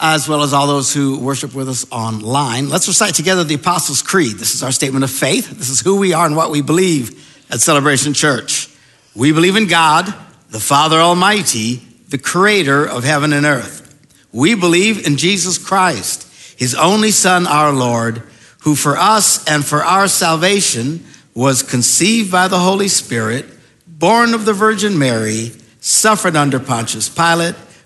as well as all those who worship with us online. Let's recite together the Apostles' Creed. This is our statement of faith. This is who we are and what we believe at Celebration Church. We believe in God, the Father Almighty, the creator of heaven and earth. We believe in Jesus Christ, his only Son, our Lord, who for us and for our salvation was conceived by the Holy Spirit, born of the Virgin Mary, suffered under Pontius Pilate,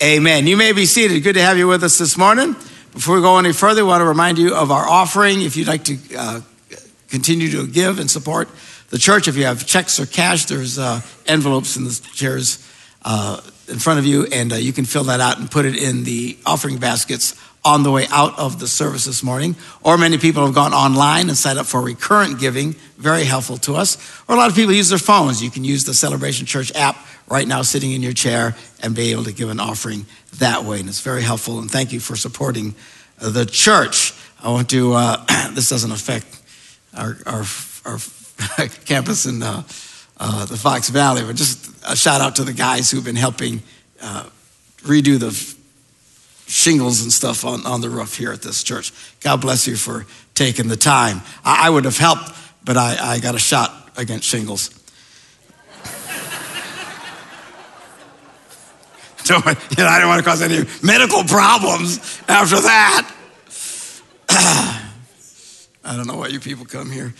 Amen. You may be seated. Good to have you with us this morning. Before we go any further, we want to remind you of our offering. If you'd like to continue to give and support the church, if you have checks or cash, there's envelopes in the chairs in front of you, and you can fill that out and put it in the offering baskets on the way out of the service this morning. Or many people have gone online and signed up for recurrent giving, very helpful to us. Or a lot of people use their phones. You can use the Celebration Church app right now sitting in your chair and be able to give an offering that way. And it's very helpful, and thank you for supporting the church. I want to, this doesn't affect our campus in the Fox Valley, but just a shout out to the guys who've been helping redo the shingles and stuff on the roof here at this church. God bless you for taking the time. I would have helped, but I got a shot against shingles. I didn't want to cause any medical problems after that. I don't know why you people come here.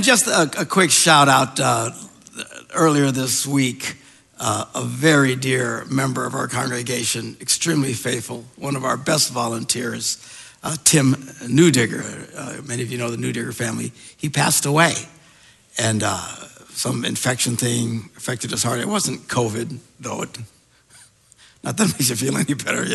Just a quick shout out. Earlier this week, a very dear member of our congregation, extremely faithful, one of our best volunteers, Tim Newdigger. Many of you know the Newdigger family. He passed away, and some infection thing affected his heart. It wasn't COVID, though. Not that it makes you feel any better,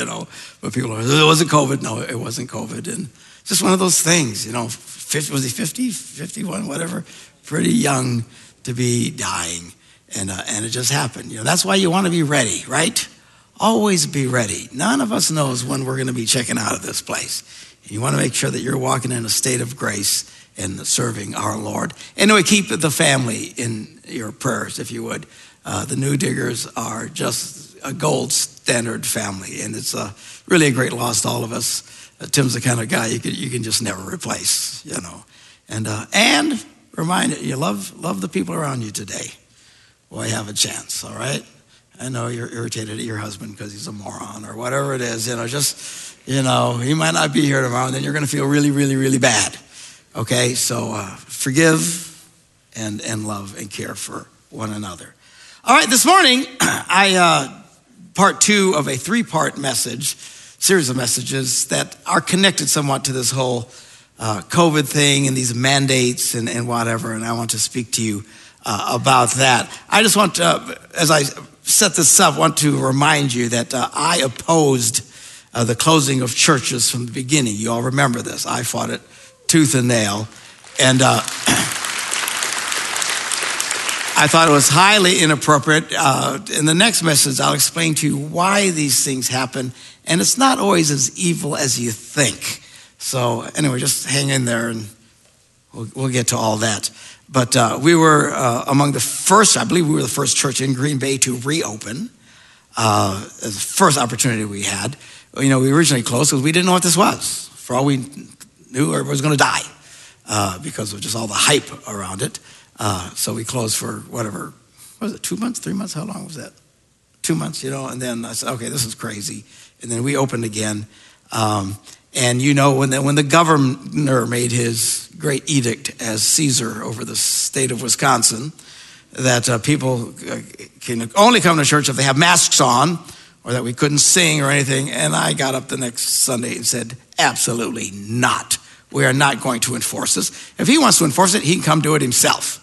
but people are, it wasn't COVID. No, it wasn't COVID. And just one of those things, 50, was he 50, 51, whatever? Pretty young to be dying. And it just happened. That's why you want to be ready, right? Always be ready. None of us knows when we're going to be checking out of this place. And you want to make sure that you're walking in a state of grace and serving our Lord. Anyway, keep the family in your prayers, if you would. The Newdiggers are just a gold standard family, and it's really a great loss to all of us. Tim's the kind of guy you can just never replace, And remind you, love the people around you today. Well, you have a chance, all right? I know you're irritated at your husband because he's a moron or whatever it is. He might not be here tomorrow, and then you're going to feel really, really, really bad. Okay, so forgive and love and care for one another. All right, this morning, part two of a three-part series of messages that are connected somewhat to this whole COVID thing and these mandates and whatever, and I want to speak to you about that. I just want to, as I set this up, want to remind you that I opposed the closing of churches from the beginning. You all remember this. I fought it tooth and nail, and I thought it was highly inappropriate. In the next message, I'll explain to you why these things happen, and it's not always as evil as you think. So anyway, just hang in there, and we'll get to all that. But we were among the first, I believe we were the first church in Green Bay to reopen. The first opportunity we had. You know, we originally closed because we didn't know what this was. For all we knew, everybody was going to die because of just all the hype around it. So we closed for whatever, what was it, 2 months, 3 months? How long was that? 2 months, you know, and then I said, okay, this is crazy. And then we opened again. And you know, when the governor made his great edict as Caesar over the state of Wisconsin, that people can only come to church if they have masks on, or that we couldn't sing or anything. And I got up the next Sunday and said, absolutely not. We are not going to enforce this. If he wants to enforce it, he can come do it himself.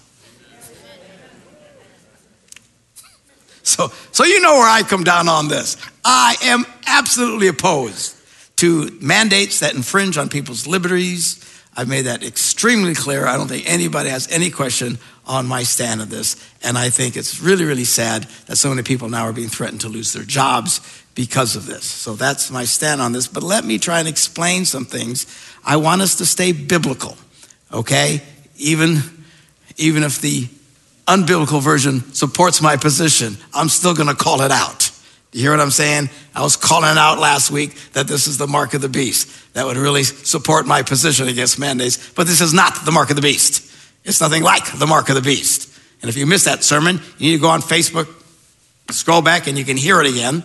So you know where I come down on this. I am absolutely opposed to mandates that infringe on people's liberties. I've made that extremely clear. I don't think anybody has any question on my stand on this. And I think it's really, really sad that so many people now are being threatened to lose their jobs because of this. So that's my stand on this. But let me try and explain some things. I want us to stay biblical, okay? Even if the unbiblical version supports my position, I'm still gonna call it out. You hear what I'm saying? I was calling out last week that this is the mark of the beast. That would really support my position against mandates. But this is not the mark of the beast. It's nothing like the mark of the beast. And if you missed that sermon, you need to go on Facebook, scroll back, and you can hear it again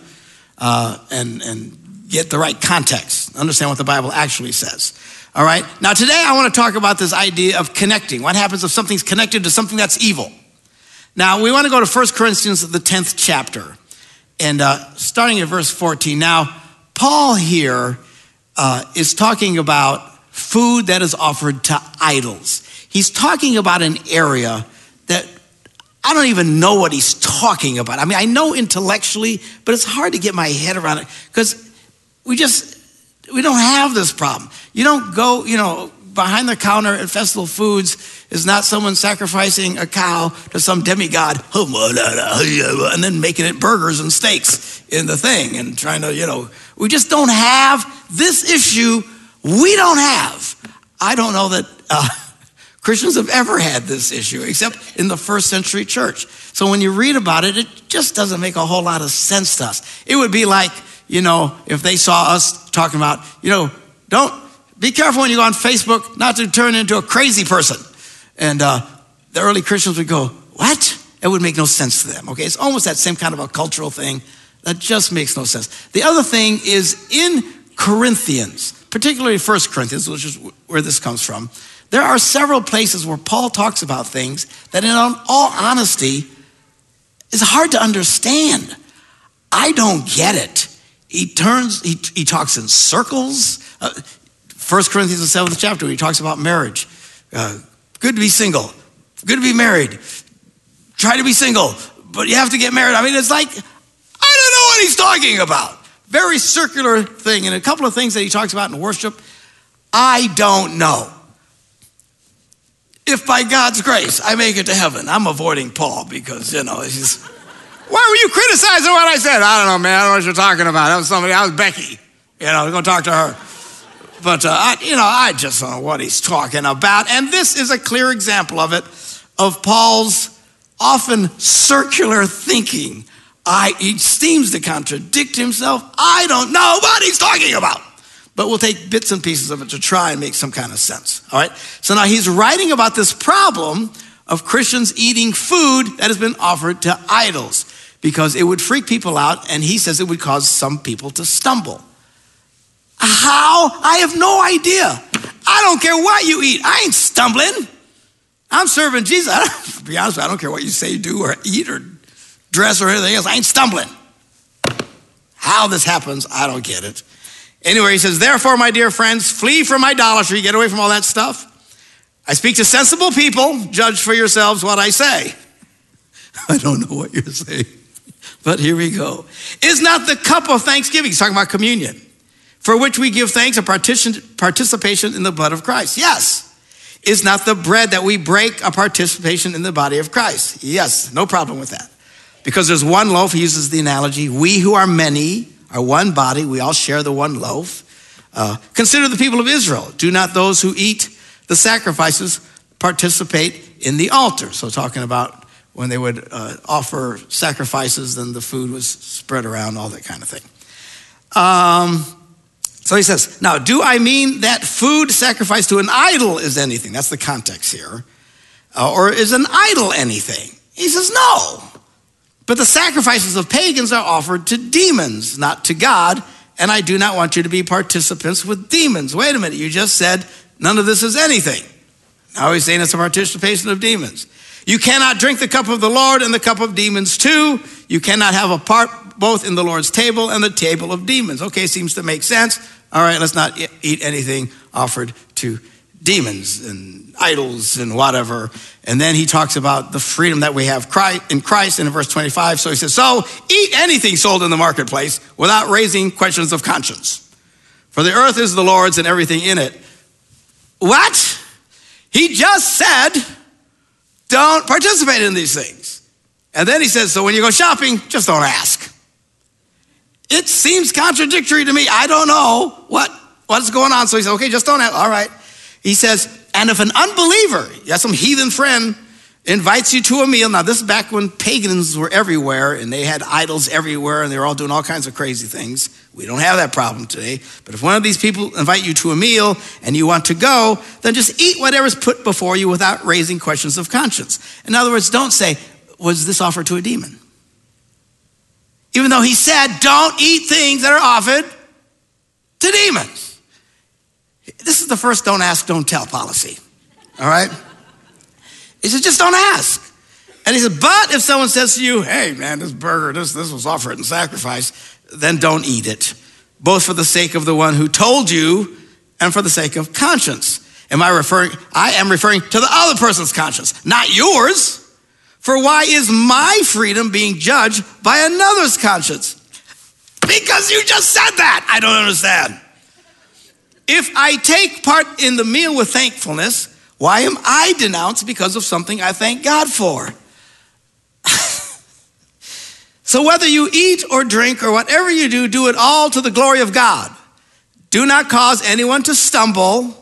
and get the right context. Understand what the Bible actually says. All right? Now, today I want to talk about this idea of connecting. What happens if something's connected to something that's evil? Now, we want to go to 1 Corinthians, the 10th chapter. And starting at verse 14, now, Paul here is talking about food that is offered to idols. He's talking about an area that I don't even know what he's talking about. I mean, I know intellectually, but it's hard to get my head around it because we don't have this problem. You don't go, you know, behind the counter at Festival Foods is not someone sacrificing a cow to some demigod and then making it burgers and steaks in the thing and trying to, you know, we just don't have this issue. We don't have. I don't know that Christians have ever had this issue except in the first century church. So when you read about it, it just doesn't make a whole lot of sense to us. It would be like, you know, if they saw us talking about, you know, be careful when you go on Facebook not to turn into a crazy person. And the early Christians would go, what? It would make no sense to them, okay? It's almost that same kind of a cultural thing that just makes no sense. The other thing is in Corinthians, particularly 1 Corinthians, which is where this comes from, there are several places where Paul talks about things that in all honesty is hard to understand. I don't get it. He talks in circles. 1 Corinthians, the 7th chapter, he talks about marriage. Good to be single. Good to be married. Try to be single, but you have to get married. I mean, it's like, I don't know what he's talking about. Very circular thing. And a couple of things that he talks about in worship, I don't know. If by God's grace I make it to heaven, I'm avoiding Paul because, you know, he's, why were you criticizing what I said? I don't know, man. I don't know what you're talking about. That was Becky. You know, we're going to talk to her. But, I just don't know what he's talking about. And this is a clear example of it, of Paul's often circular thinking. He seems to contradict himself. I don't know what he's talking about. But we'll take bits and pieces of it to try and make some kind of sense. All right? So now he's writing about this problem of Christians eating food that has been offered to idols because it would freak people out, and he says it would cause some people to stumble. How? I have no idea. I don't care what you eat. I ain't stumbling. I'm serving Jesus. To be honest with you, I don't care what you say, do, or eat, or dress, or anything else. I ain't stumbling. How this happens, I don't get it. Anyway, he says, therefore, my dear friends, flee from idolatry. Get away from all that stuff. I speak to sensible people. Judge for yourselves what I say. I don't know what you're saying, but here we go. Is not the cup of thanksgiving, he's talking about communion, for which we give thanks, a participation in the blood of Christ? Yes. Is not the bread that we break a participation in the body of Christ? Yes, no problem with that. Because there's one loaf, he uses the analogy, we who are many are one body, we all share the one loaf. Consider the people of Israel. Do not those who eat the sacrifices participate in the altar. So talking about when they would offer sacrifices, then the food was spread around, all that kind of thing. So he says, now, do I mean that food sacrificed to an idol is anything? That's the context here. Or is an idol anything? He says, no. But the sacrifices of pagans are offered to demons, not to God. And I do not want you to be participants with demons. Wait a minute, you just said none of this is anything. Now he's saying it's a participation of demons. You cannot drink the cup of the Lord and the cup of demons too. You cannot have a part both in the Lord's table and the table of demons. Okay, seems to make sense. All right, let's not eat anything offered to demons and idols and whatever. And then he talks about the freedom that we have in Christ in verse 25. So he says, so eat anything sold in the marketplace without raising questions of conscience. For the earth is the Lord's and everything in it. What? He just said, don't participate in these things. And then he says, so when you go shopping, just don't ask. It seems contradictory to me. I don't know what's going on. So he says, okay, just don't ask. All right. He says, and if an unbeliever, that's some heathen friend, invites you to a meal. Now this is back when pagans were everywhere and they had idols everywhere and they were all doing all kinds of crazy things. We don't have that problem today. But if one of these people invite you to a meal and you want to go, then just eat whatever's put before you without raising questions of conscience. In other words, don't say, was this offered to a demon? Even though he said, don't eat things that are offered to demons. This is the first don't ask, don't tell policy, all right? He said, just don't ask. And he said, but if someone says to you, hey, man, this burger, this was offered in sacrifice, then don't eat it, both for the sake of the one who told you and for the sake of conscience. I am referring to the other person's conscience, not yours. For why is my freedom being judged by another's conscience? Because you just said that. I don't understand. If I take part in the meal with thankfulness, why am I denounced because of something I thank God for? So whether you eat or drink or whatever you do, do it all to the glory of God. Do not cause anyone to stumble.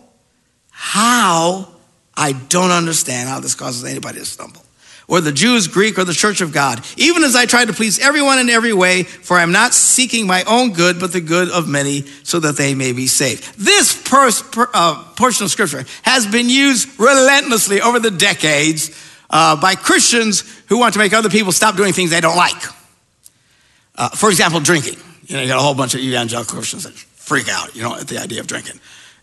How? I don't understand how this causes anybody to stumble. Or the Jews, Greek, or the church of God. Even as I try to please everyone in every way, for I am not seeking my own good, but the good of many, so that they may be saved. This portion of scripture has been used relentlessly over the decades by Christians who want to make other people stop doing things they don't like. For example, drinking. You got a whole bunch of evangelical Christians that freak out, at the idea of drinking.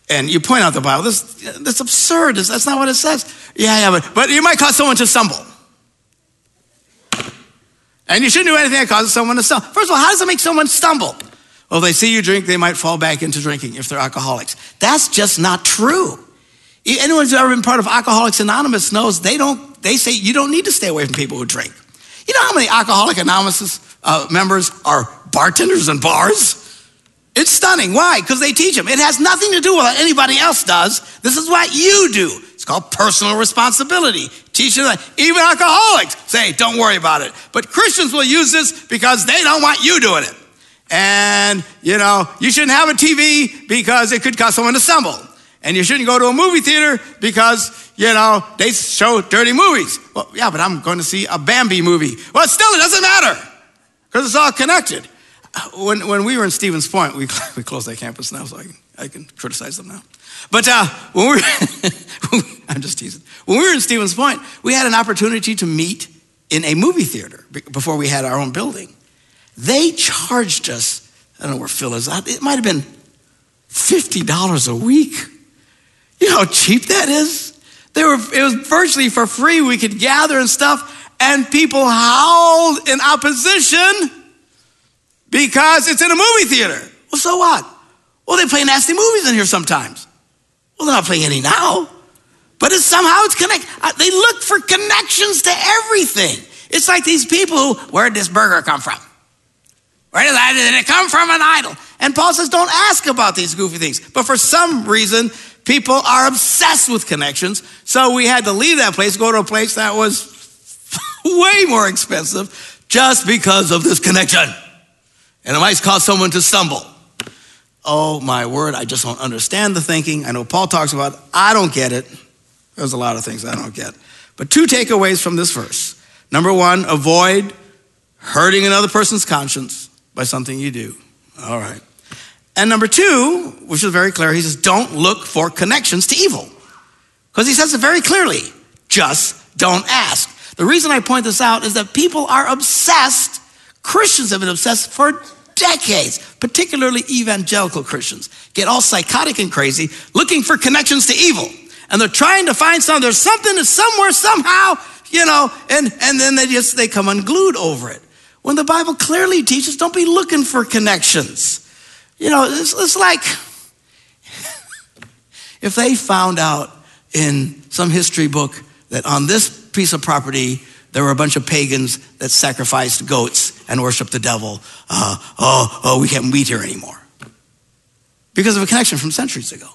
And you point out the Bible, that's absurd. That's not what it says. But you might cause someone to stumble. And you shouldn't do anything that causes someone to stumble. First of all, how does it make someone stumble? Well, if they see you drink, they might fall back into drinking if they're alcoholics. That's just not true. Anyone who's ever been part of Alcoholics Anonymous knows they say you don't need to stay away from people who drink. You know how many Alcoholics Anonymous members are bartenders in bars? It's stunning. Why? Because they teach them. It has nothing to do with what anybody else does. This is what you do. It's called personal responsibility. Teaching that even alcoholics say, don't worry about it. But Christians will use this because they don't want you doing it. And, you shouldn't have a TV because it could cause someone to stumble. And you shouldn't go to a movie theater because, they show dirty movies. Well, yeah, but I'm going to see a Bambi movie. Well, still, it doesn't matter because it's all connected. When we were in Stevens Point, we closed that campus now, so I can criticize them now. But I'm just teasing. When we were in Stevens Point, we had an opportunity to meet in a movie theater before we had our own building. They charged us, I don't know where Phil is, it might have been $50 a week. You know how cheap that is? It was virtually for free. We could gather and stuff, and people howled in opposition because it's in a movie theater. Well, so what? Well, they play nasty movies in here sometimes. Well, they're not playing any now. But it's connected. They look for connections to everything. It's like these people where did this burger come from? Where did it come from? An idol. And Paul says, don't ask about these goofy things. But for some reason, people are obsessed with connections. So we had to leave that place, go to a place that was way more expensive just because of this connection. And it might cause someone to stumble. Oh, my word, I just don't understand the thinking. I know Paul talks about it. I don't get it. There's a lot of things I don't get. But two takeaways from this verse. Number one, avoid hurting another person's conscience by something you do. All right. And number two, which is very clear, he says, don't look for connections to evil. Because he says it very clearly. Just don't ask. The reason I point this out is that people are obsessed. Christians have been obsessed for decades, particularly evangelical Christians, get all psychotic and crazy, looking for connections to evil. And they're trying to find something. There's something that's somewhere, somehow, you know, and then they come unglued over it. When the Bible clearly teaches, don't be looking for connections. You know, it's like if they found out in some history book that on this piece of property, there were a bunch of pagans that sacrificed goats and worshiped the devil. We can't meet here anymore. Because of a connection from centuries ago.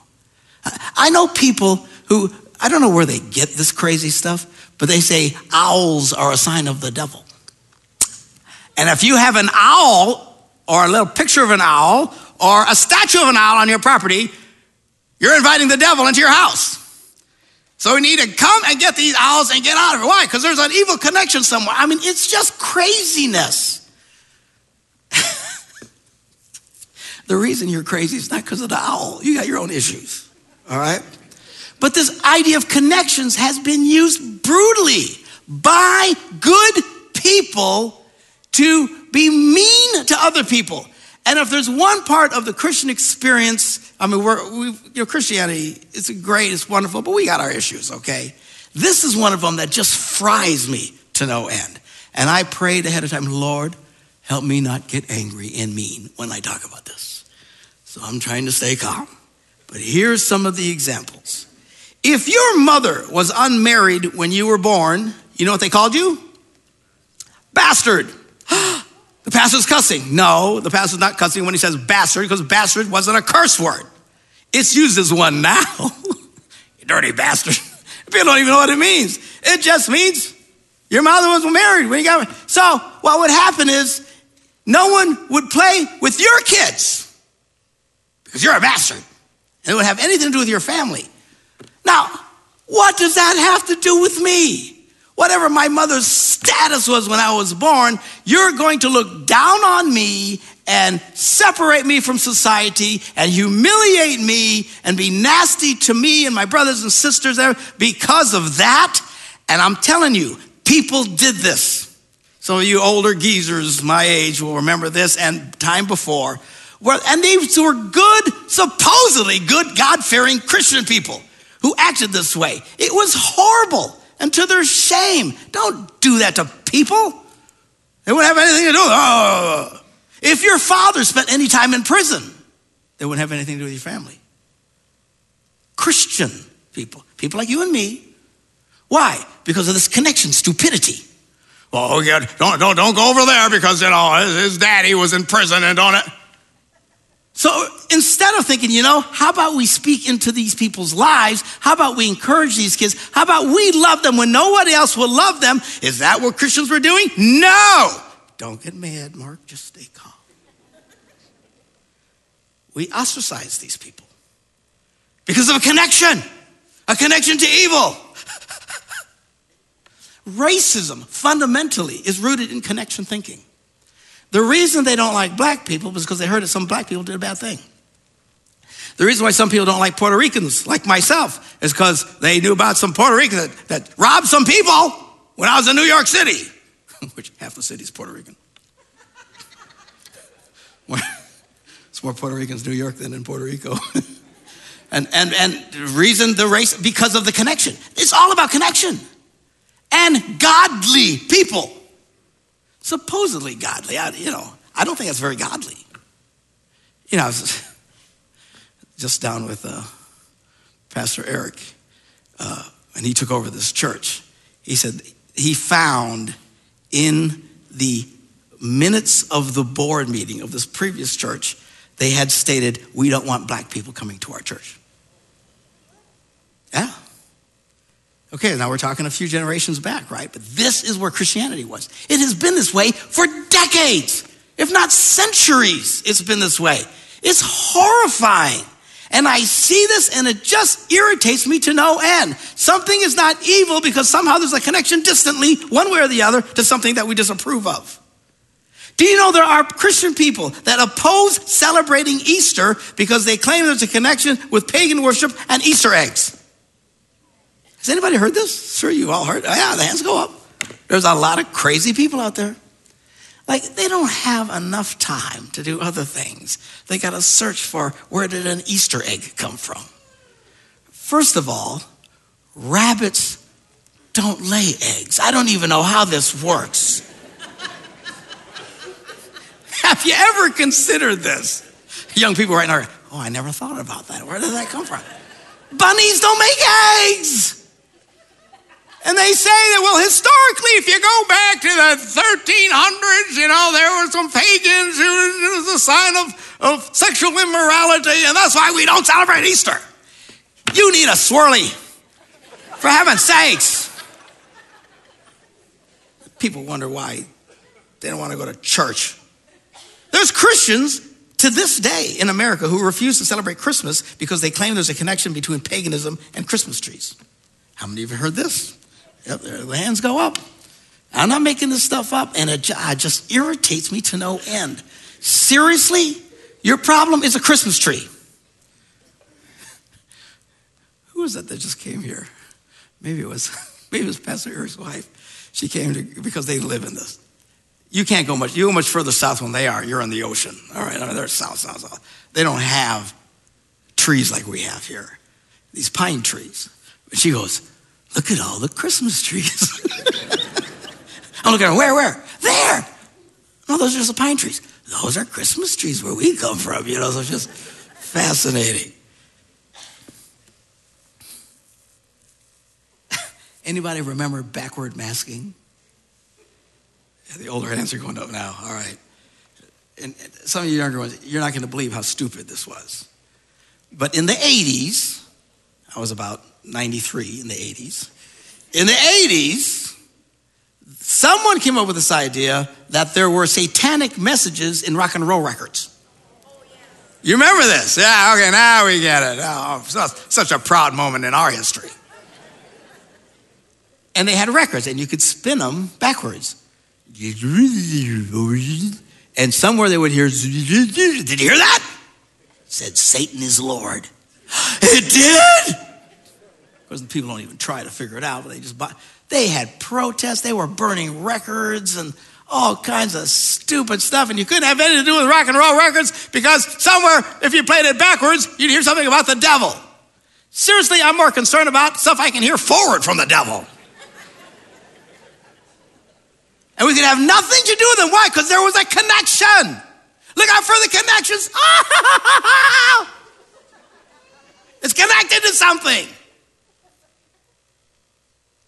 I know people who, I don't know where they get this crazy stuff, but they say owls are a sign of the devil. And if you have an owl or a little picture of an owl or a statue of an owl on your property, you're inviting the devil into your house. So we need to come and get these owls and get out of it. Why? Because there's an evil connection somewhere. I mean, it's just craziness. The reason you're crazy is not because of the owl. You got your own issues, all right? But this idea of connections has been used brutally by good people to be mean to other people. And if there's one part of the Christian experience, I mean, Christianity, it's great, it's wonderful, but we got our issues, okay? This is one of them that just fries me to no end. And I prayed ahead of time, Lord, help me not get angry and mean when I talk about this. So I'm trying to stay calm. But here's some of the examples. If your mother was unmarried when you were born, you know what they called you? Bastard. The pastor's cussing. No, the pastor's not cussing when he says bastard, because bastard wasn't a curse word. It's used as one now. You dirty bastard. People don't even know what it means. It just means your mother was married when you got married. So what would happen is no one would play with your kids because you're a bastard. And it would have anything to do with your family. Now, what does that have to do with me? Whatever my mother's status was when I was born, you're going to look down on me and separate me from society and humiliate me and be nasty to me and my brothers and sisters because of that. And I'm telling you, people did this. Some of you older geezers my age will remember this and time before. And these were good, supposedly good, God-fearing Christian people who acted this way. It was horrible. And to their shame, don't do that to people. They wouldn't have anything to do with it. Oh. If your father spent any time in prison, they wouldn't have anything to do with your family. Christian people, people like you and me. Why? Because of this connection, stupidity. Well, yeah, don't go over there because, you know, his daddy was in prison and don't. So instead of thinking, you know, how about we speak into these people's lives? How about we encourage these kids? How about we love them when nobody else will love them? Is that what Christians were doing? No. Don't get mad, Mark. Just stay calm. We ostracize these people because of a connection to evil. Racism fundamentally is rooted in connection thinking. The reason they don't like black people is because they heard that some black people did a bad thing. The reason why some people don't like Puerto Ricans, like myself, is because they knew about some Puerto Ricans that robbed some people when I was in New York City, which half the city is Puerto Rican. It's more Puerto Ricans in New York than in Puerto Rico. And the reason the race, because of the connection. It's all about connection. And godly people. Supposedly godly, I don't think that's very godly. You know, I was just down with Pastor Eric, and he took over this church. He said he found in the minutes of the board meeting of this previous church, they had stated, we don't want black people coming to our church. Yeah. Okay, now we're talking a few generations back, right? But this is where Christianity was. It has been this way for decades, if not centuries, it's been this way. It's horrifying. And I see this and it just irritates me to no end. Something is not evil because somehow there's a connection distantly, one way or the other, to something that we disapprove of. Do you know there are Christian people that oppose celebrating Easter because they claim there's a connection with pagan worship and Easter eggs? Has anybody heard this? Sure, you've all heard. Oh, yeah, the hands go up. There's a lot of crazy people out there. Like, they don't have enough time to do other things. They got to search for, where did an Easter egg come from? First of all, rabbits don't lay eggs. I don't even know how this works. Have you ever considered this? Young people right now are, oh, I never thought about that. Where did that come from? Bunnies don't make eggs. And they say that, well, historically, if you go back to the 1300s, you know, there were some pagans who it was a sign of sexual immorality, and that's why we don't celebrate Easter. You need a swirly, for heaven's sakes. People wonder why they don't want to go to church. There's Christians to this day in America who refuse to celebrate Christmas because they claim there's a connection between paganism and Christmas trees. How many of you heard this? Yep, the hands go up. I'm not making this stuff up, and it just irritates me to no end. Seriously? Your problem is a Christmas tree. Who was that that just came here? Maybe it was Pastor Eric's wife. She came because they live in this. You can't go much. You go much further south when they are. You're in the ocean. All right, I mean, they're south. They don't have trees like we have here. These pine trees. But she goes, look at all the Christmas trees. I'm looking at her, where? There. No, those are just the pine trees. Those are Christmas trees where we come from, you know, so it's just fascinating. Anybody remember backward masking? Yeah, the older hands are going up now, all right. And some of you younger ones, you're not going to believe how stupid this was. But in the 80s, I was about 93 in the 80s. In the 80s, someone came up with this idea that there were satanic messages in rock and roll records. You remember this? Yeah, okay, now we get it. Oh, such a proud moment in our history. And they had records, and you could spin them backwards. And somewhere they would hear, did you hear that? It said, Satan is Lord. It did? Because people don't even try to figure it out, but they just buy. They had protests. They were burning records and all kinds of stupid stuff, and you couldn't have anything to do with rock and roll records because somewhere, if you played it backwards, you'd hear something about the devil. Seriously, I'm more concerned about stuff I can hear forward from the devil. And we could have nothing to do with them. Why? Because there was a connection. Look out for the connections. It's connected to something.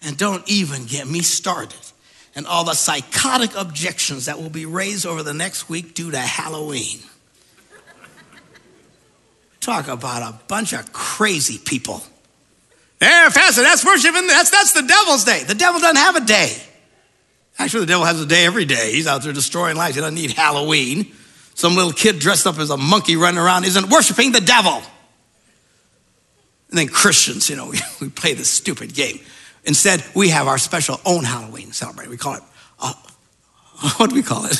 And don't even get me started and all the psychotic objections that will be raised over the next week due to Halloween. Talk about a bunch of crazy people. They're fasting. That's worship. That's the devil's day. The devil doesn't have a day. Actually, the devil has a day every day. He's out there destroying lives. He doesn't need Halloween. Some little kid dressed up as a monkey running around isn't worshiping the devil. And then Christians, you know, we play this stupid game. Instead, we have our special own Halloween celebration. We call it, what do we call it?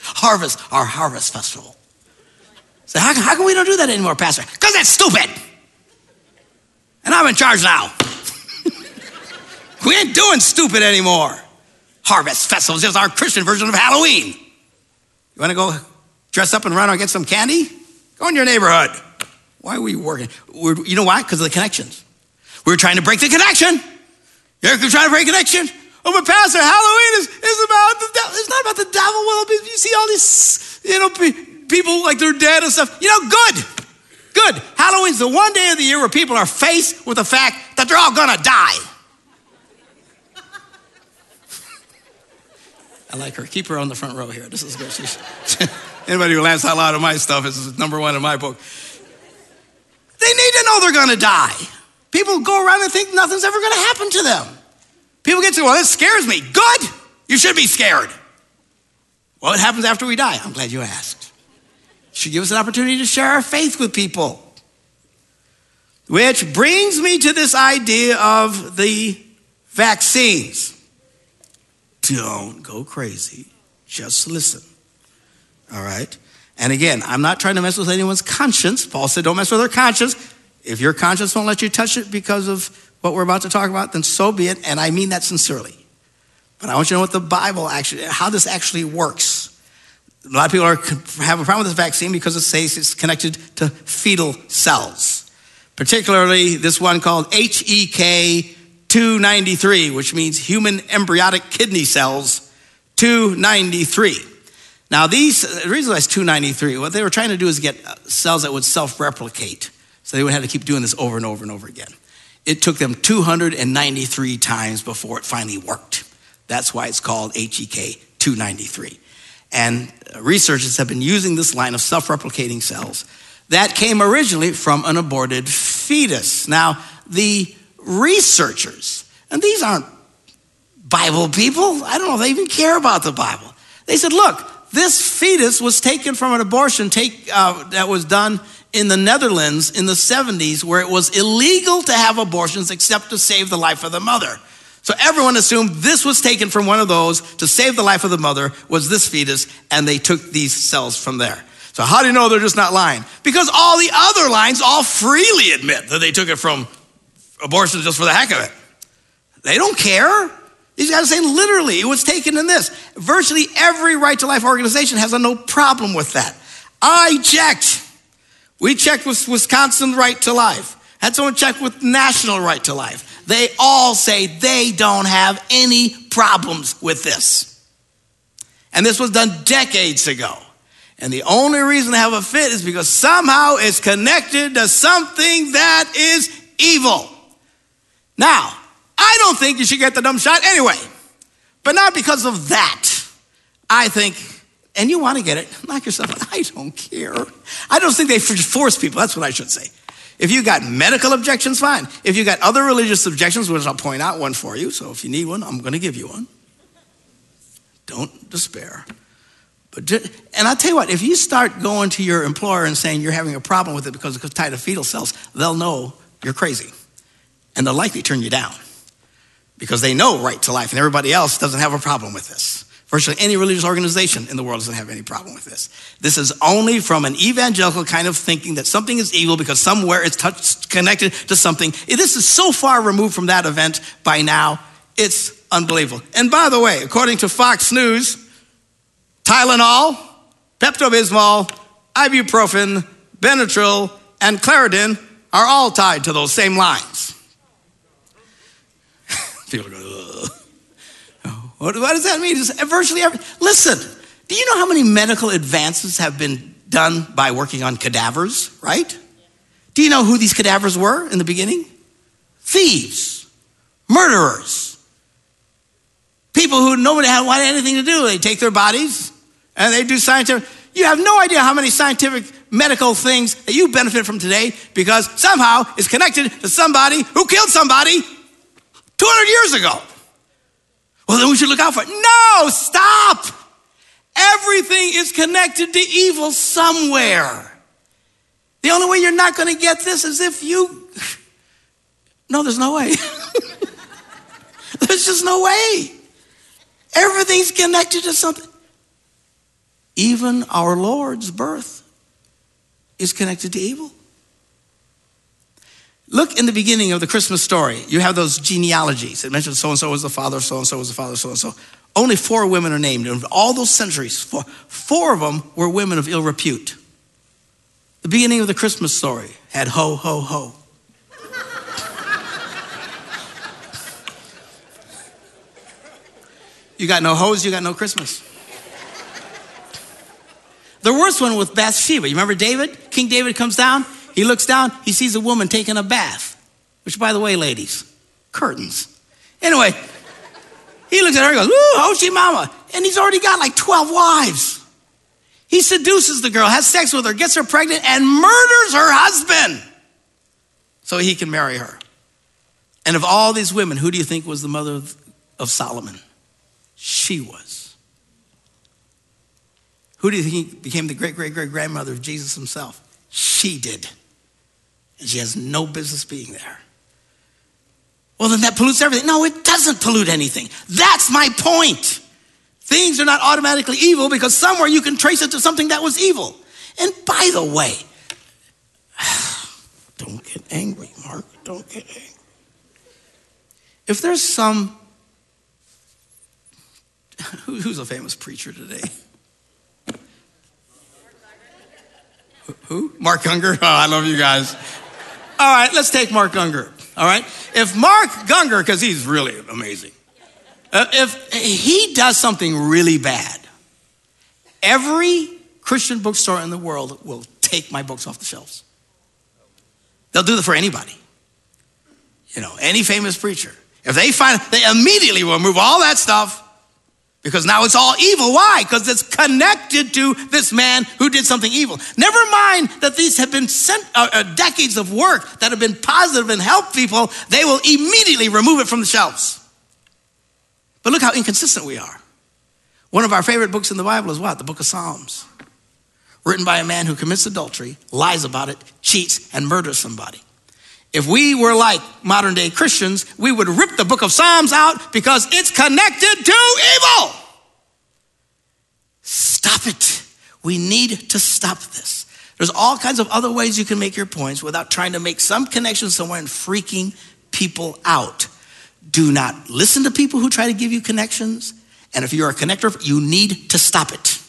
Harvest, our Harvest Festival. So how can we don't do that anymore, Pastor? Because that's stupid. And I'm in charge now. We ain't doing stupid anymore. Harvest Festival is just our Christian version of Halloween. You want to go dress up and run or get some candy? Go in your neighborhood. Why are we working? You know why? Because of the connections. We're trying to break the connection. You're trying to break connection. Oh, but Pastor, Halloween is about the devil. It's not about the devil. Well, you see all these, you know, people like they're dead and stuff. You know, good. Halloween's the one day of the year where people are faced with the fact that they're all gonna die. I like her. Keep her on the front row here. This is good. Anybody who laughs out loud at my stuff is number one in my book. They need to know they're gonna die. People go around and think nothing's ever going to happen to them. People get to, well, this scares me. Good. You should be scared. Well, it happens after we die. I'm glad you asked. It should give us an opportunity to share our faith with people. Which brings me to this idea of the vaccines. Don't go crazy. Just listen. All right? And again, I'm not trying to mess with anyone's conscience. Paul said don't mess with their conscience. If your conscience won't let you touch it because of what we're about to talk about, then so be it. And I mean that sincerely. But I want you to know what the Bible actually, how this actually works. A lot of people have a problem with this vaccine because it says it's connected to fetal cells. Particularly this one called HEK-293, which means human embryonic kidney cells 293. Now these, the reason why it's 293, what they were trying to do is get cells that would self-replicate. So they would have to keep doing this over and over and over again. It took them 293 times before it finally worked. That's why it's called HEK-293. And researchers have been using this line of self-replicating cells that came originally from an aborted fetus. Now, the researchers, and these aren't Bible people. I don't know if they even care about the Bible. They said, look, this fetus was taken from an abortion that was done in the Netherlands in the 70s, where it was illegal to have abortions except to save the life of the mother. So everyone assumed this was taken from one of those to save the life of the mother was this fetus, and they took these cells from there. So how do you know they're just not lying? Because all the other lines all freely admit that they took it from abortion just for the heck of it. They don't care. These guys are saying literally it was taken in this. Virtually every right to life organization has a no problem with that. I checked. We checked with Wisconsin Right to Life. Had someone check with National Right to Life. They all say they don't have any problems with this. And this was done decades ago. And the only reason to have a fit is because somehow it's connected to something that is evil. Now, I don't think you should get the dumb shot anyway. But not because of that. I think, and you want to get it, knock yourself out. I don't care. I don't think they force people. That's what I should say. If you got medical objections, fine. If you got other religious objections, which I'll point out one for you, so if you need one, I'm going to give you one. Don't despair. But and I'll tell you what, if you start going to your employer and saying you're having a problem with it because it's tied to fetal cells, they'll know you're crazy. And they'll likely turn you down because they know Right to Life and everybody else doesn't have a problem with this. Virtually any religious organization in the world doesn't have any problem with this. This is only from an evangelical kind of thinking that something is evil because somewhere it's connected to something. This is so far removed from that event by now, it's unbelievable. And by the way, according to Fox News, Tylenol, Pepto-Bismol, Ibuprofen, Benadryl, and Claritin are all tied to those same lines. People go, ugh. What does that mean? Listen, do you know how many medical advances have been done by working on cadavers, right? Do you know who these cadavers were in the beginning? Thieves, murderers, people who nobody had wanted anything to do. They take their bodies and they do scientific. You have no idea how many scientific medical things that you benefit from today because somehow it's connected to somebody who killed somebody 200 years ago. Well, then we should look out for it. No, stop. Everything is connected to evil somewhere. The only way you're not going to get this is if you... No, there's no way. There's just no way. Everything's connected to something. Even our Lord's birth is connected to evil. Look in the beginning of the Christmas story. You have those genealogies. It mentions so-and-so was the father, so-and-so was the father, so-and-so. Only 4 women are named. And all those centuries, 4 of them were women of ill repute. The beginning of the Christmas story had ho, ho, ho. You got no hoes, you got no Christmas. The worst one with Bathsheba. You remember David? King David comes down. He looks down, he sees a woman taking a bath, which, by the way, ladies, curtains. Anyway, he looks at her and goes, ooh, how's she mama? And he's already got like 12 wives. He seduces the girl, has sex with her, gets her pregnant, and murders her husband so he can marry her. And of all these women, who do you think was the mother of Solomon? She was. Who do you think became the great-great-great-grandmother of Jesus himself? She did. and she has no business being there. Well, then that pollutes everything. No, it doesn't pollute anything. That's my point. Things are not automatically evil because somewhere you can trace it to something that was evil. And by the way, don't get angry, Mark. Don't get angry. If there's some, who's a famous preacher today? Who? Mark Unger? Oh, I love you guys. All right, let's take Mark Unger. All right? If Mark Unger, because he's really amazing, if he does something really bad, every Christian bookstore in the world will take my books off the shelves. They'll do that for anybody. You know, any famous preacher. If they find, they immediately will remove all that stuff because now it's all evil. Why? Because it's connected to this man who did something evil. Never mind that these have been sent, decades of work that have been positive and helped people. They will immediately remove it from the shelves. But look how inconsistent we are. One of our favorite books in the Bible is what? The book of Psalms. Written by a man who commits adultery, lies about it, cheats, and murders somebody. If we were like modern day Christians, we would rip the book of Psalms out because it's connected to evil. Stop it. We need to stop this. There's all kinds of other ways you can make your points without trying to make some connection somewhere and freaking people out. Do not listen to people who try to give you connections. And if you're a connector, you need to stop it.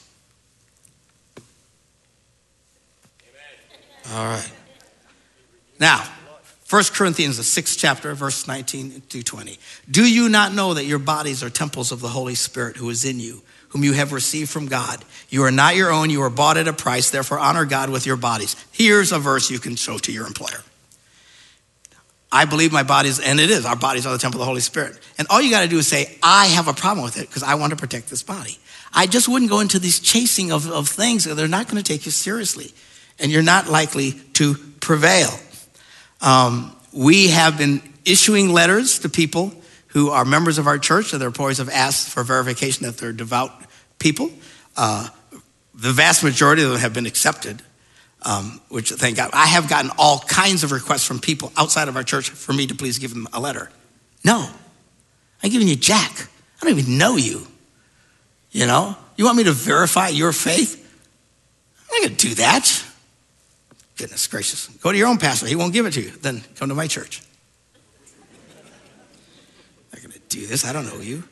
Amen. All right. Now, 1 Corinthians, the 6th chapter, verse 19 to 20. Do you not know that your bodies are temples of the Holy Spirit who is in you, whom you have received from God? You are not your own. You are bought at a price. Therefore, honor God with your bodies. Here's a verse you can show to your employer. I believe my bodies, and it is, our bodies are the temple of the Holy Spirit. And all you got to do is say, I have a problem with it because I want to protect this body. I just wouldn't go into these chasing of things. They're not going to take you seriously. And you're not likely to prevail. We have been issuing letters to people who are members of our church, and their employees have asked for verification that they're devout people. The vast majority of them have been accepted. Which, thank God, I have gotten all kinds of requests from people outside of our church for me to please give them a letter. No, I'm giving you jack. I don't even know you. You know, you want me to verify your faith? I'm not going to do that. Goodness gracious. Go to your own pastor. He won't give it to you. Then come to my church. I'm not going to do this. I don't know you.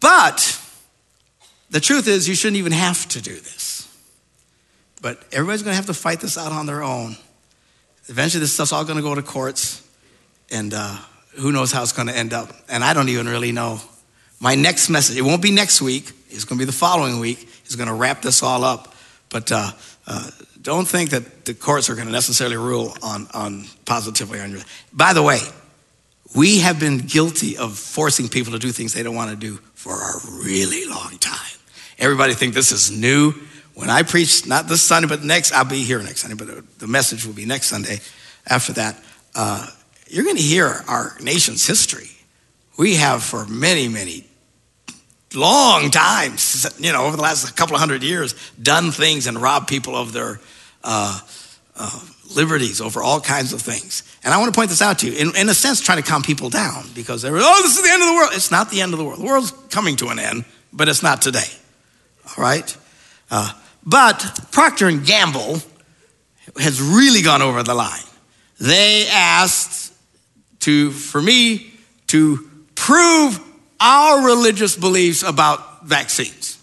But the truth is you shouldn't even have to do this. But everybody's going to have to fight this out on their own. Eventually, this stuff's all going to go to courts, and who knows how it's going to end up. And I don't even really know. My next message, it won't be next week. It's going to be the following week. It's going to wrap this all up. But don't think that the courts are going to necessarily rule on positively on your. By the way, we have been guilty of forcing people to do things they don't want to do for a really long time. Everybody think this is new. When I preach, not this Sunday, but next, I'll be here next Sunday, but the message will be next Sunday. After that, you're going to hear our nation's history. We have for many, many long times, you know, over the last couple of hundred years, done things and robbed people of their liberties over all kinds of things. And I want to point this out to you. In a sense, trying to calm people down because they were, oh, this is the end of the world. It's not the end of the world. The world's coming to an end, but it's not today. All right? But Procter & Gamble has really gone over the line. They asked for me to prove our religious beliefs about vaccines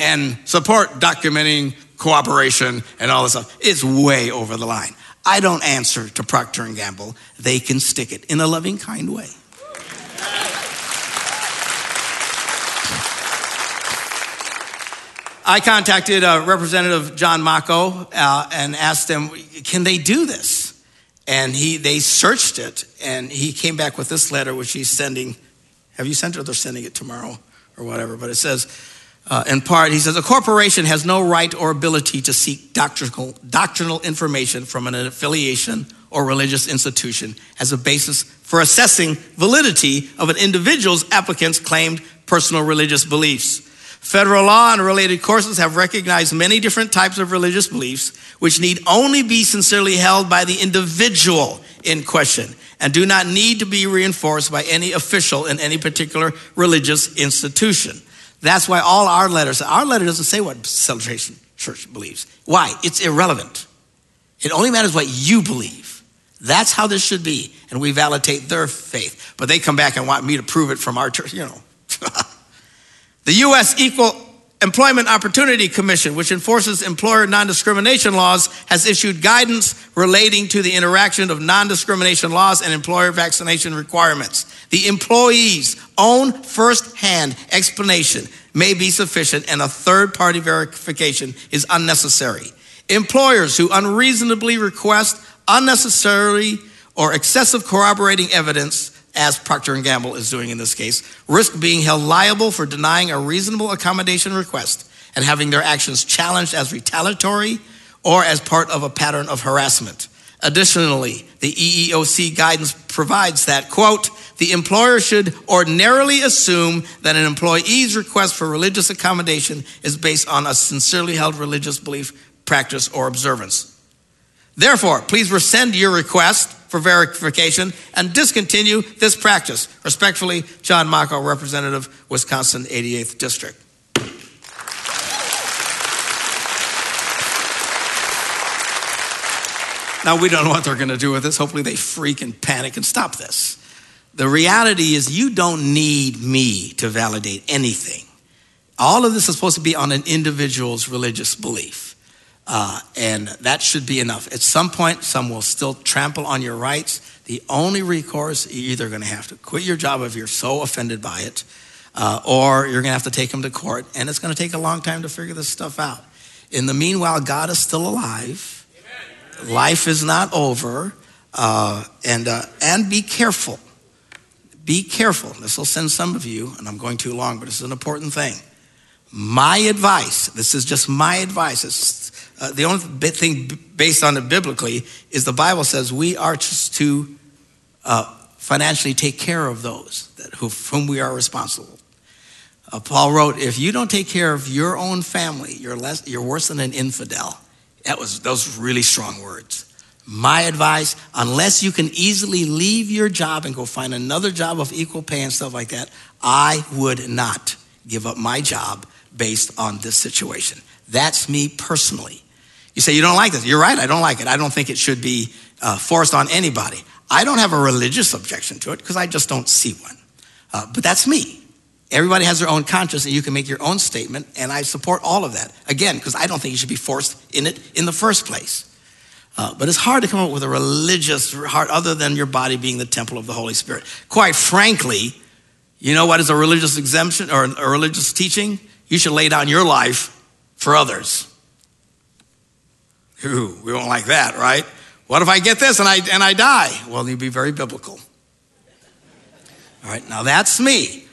and support documenting cooperation and all this stuff. It's way over the line. I don't answer to Procter & Gamble. They can stick it in a loving, kind way. I contacted Representative John Mako and asked them, can they do this? And they searched it, and he came back with this letter, which he's sending. Have you sent it? They're sending it tomorrow or whatever. But it says, in part, he says, a corporation has no right or ability to seek doctrinal information from an affiliation or religious institution as a basis for assessing validity of an individual's applicant's claimed personal religious beliefs. Federal law and related courses have recognized many different types of religious beliefs, which need only be sincerely held by the individual in question and do not need to be reinforced by any official in any particular religious institution. That's why all our letter doesn't say what Celebration Church believes. Why? It's irrelevant. It only matters what you believe. That's how this should be. And we validate their faith. But they come back and want me to prove it from our church, you know. The U.S. Equal Employment Opportunity Commission, which enforces employer non-discrimination laws, has issued guidance relating to the interaction of non-discrimination laws and employer vaccination requirements. The employee's own first-hand explanation may be sufficient, and a third-party verification is unnecessary. Employers who unreasonably request unnecessary or excessive corroborating evidence, as Procter & Gamble is doing in this case, risk being held liable for denying a reasonable accommodation request and having their actions challenged as retaliatory or as part of a pattern of harassment. Additionally, the EEOC guidance provides that, quote, the employer should ordinarily assume that an employee's request for religious accommodation is based on a sincerely held religious belief, practice, or observance. Therefore, please rescind your request for verification and discontinue this practice. Respectfully, John Mako, Representative, Wisconsin 88th District. Now, we don't know what they're going to do with this. Hopefully they freak and panic and stop this. The reality is you don't need me to validate anything. All of this is supposed to be on an individual's religious belief. And that should be enough. At some point, some will still trample on your rights. The only recourse, you're either going to have to quit your job if you're so offended by it, or you're going to have to take them to court. And it's going to take a long time to figure this stuff out. In the meanwhile, God is still alive. Amen. Life is not over. And be careful. Be careful. This will send some of you, and I'm going too long, but this is an important thing. My advice, this is just my advice. The only thing based on it biblically is the Bible says we are just to financially take care of those whom we are responsible. Paul wrote, if you don't take care of your own family, you're worse than an infidel. Those really strong words. My advice, unless you can easily leave your job and go find another job of equal pay and stuff like that, I would not give up my job based on this situation. That's me personally. You say, you don't like this. You're right, I don't like it. I don't think it should be forced on anybody. I don't have a religious objection to it because I just don't see one. But that's me. Everybody has their own conscience and you can make your own statement, and I support all of that. Again, because I don't think you should be forced in it in the first place. But it's hard to come up with a religious heart other than your body being the temple of the Holy Spirit. Quite frankly, you know what is a religious exemption or a religious teaching? You should lay down your life for others. Ooh, we won't like that, right? What if I get this and I die? Well, you'd be very biblical. All right, now that's me.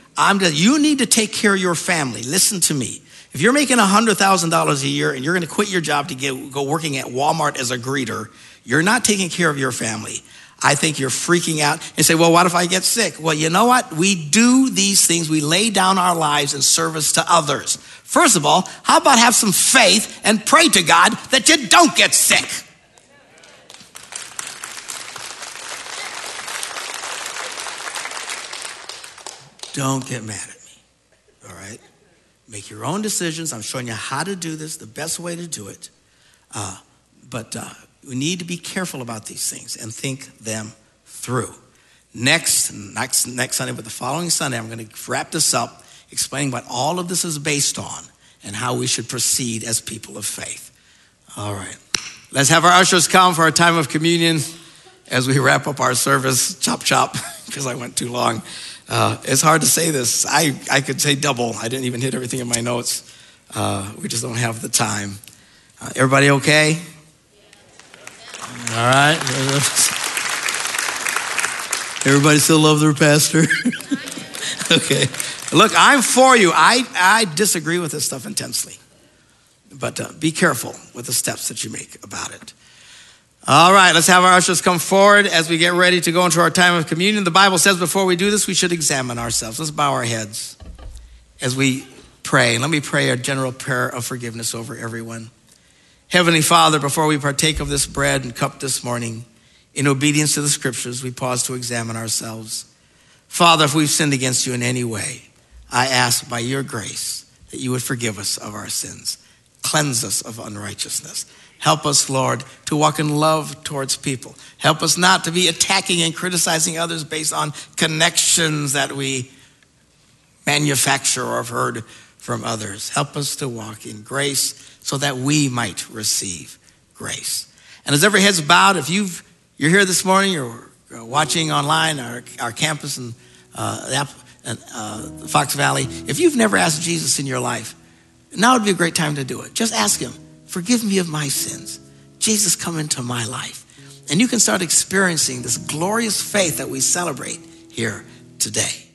You need to take care of your family. Listen to me. If you're making $100,000 a year and you're gonna quit your job to go working at Walmart as a greeter, you're not taking care of your family. I think you're freaking out and say, well, what if I get sick? Well, you know what? We do these things. We lay down our lives in service to others. First of all, how about have some faith and pray to God that you don't get sick? Don't get mad at me, all right? Make your own decisions. I'm showing you how to do this, the best way to do it. We need to be careful about these things and think them through. Next Sunday, but the following Sunday, I'm going to wrap this up, explaining what all of this is based on and how we should proceed as people of faith. All right. Let's have our ushers come for our time of communion as we wrap up our service. Chop, chop, because I went too long. It's hard to say this. I could say double. I didn't even hit everything in my notes. We just don't have the time. Everybody okay? All right. Everybody still love their pastor? Okay. Look, I'm for you. I disagree with this stuff intensely. But be careful with the steps that you make about it. All right, let's have our ushers come forward as we get ready to go into our time of communion. The Bible says before we do this, we should examine ourselves. Let's bow our heads as we pray. Let me pray a general prayer of forgiveness over everyone. Heavenly Father, before we partake of this bread and cup this morning, in obedience to the scriptures, we pause to examine ourselves. Father, if we've sinned against you in any way, I ask by your grace that you would forgive us of our sins. Cleanse us of unrighteousness. Help us, Lord, to walk in love towards people. Help us not to be attacking and criticizing others based on connections that we manufacture or have heard from others. Help us to walk in grace so that we might receive grace. And as every head's bowed, if you're here this morning, you're watching online, our campus in Fox Valley, if you've never asked Jesus in your life, now would be a great time to do it. Just ask him, forgive me of my sins. Jesus, come into my life. And you can start experiencing this glorious faith that we celebrate here today.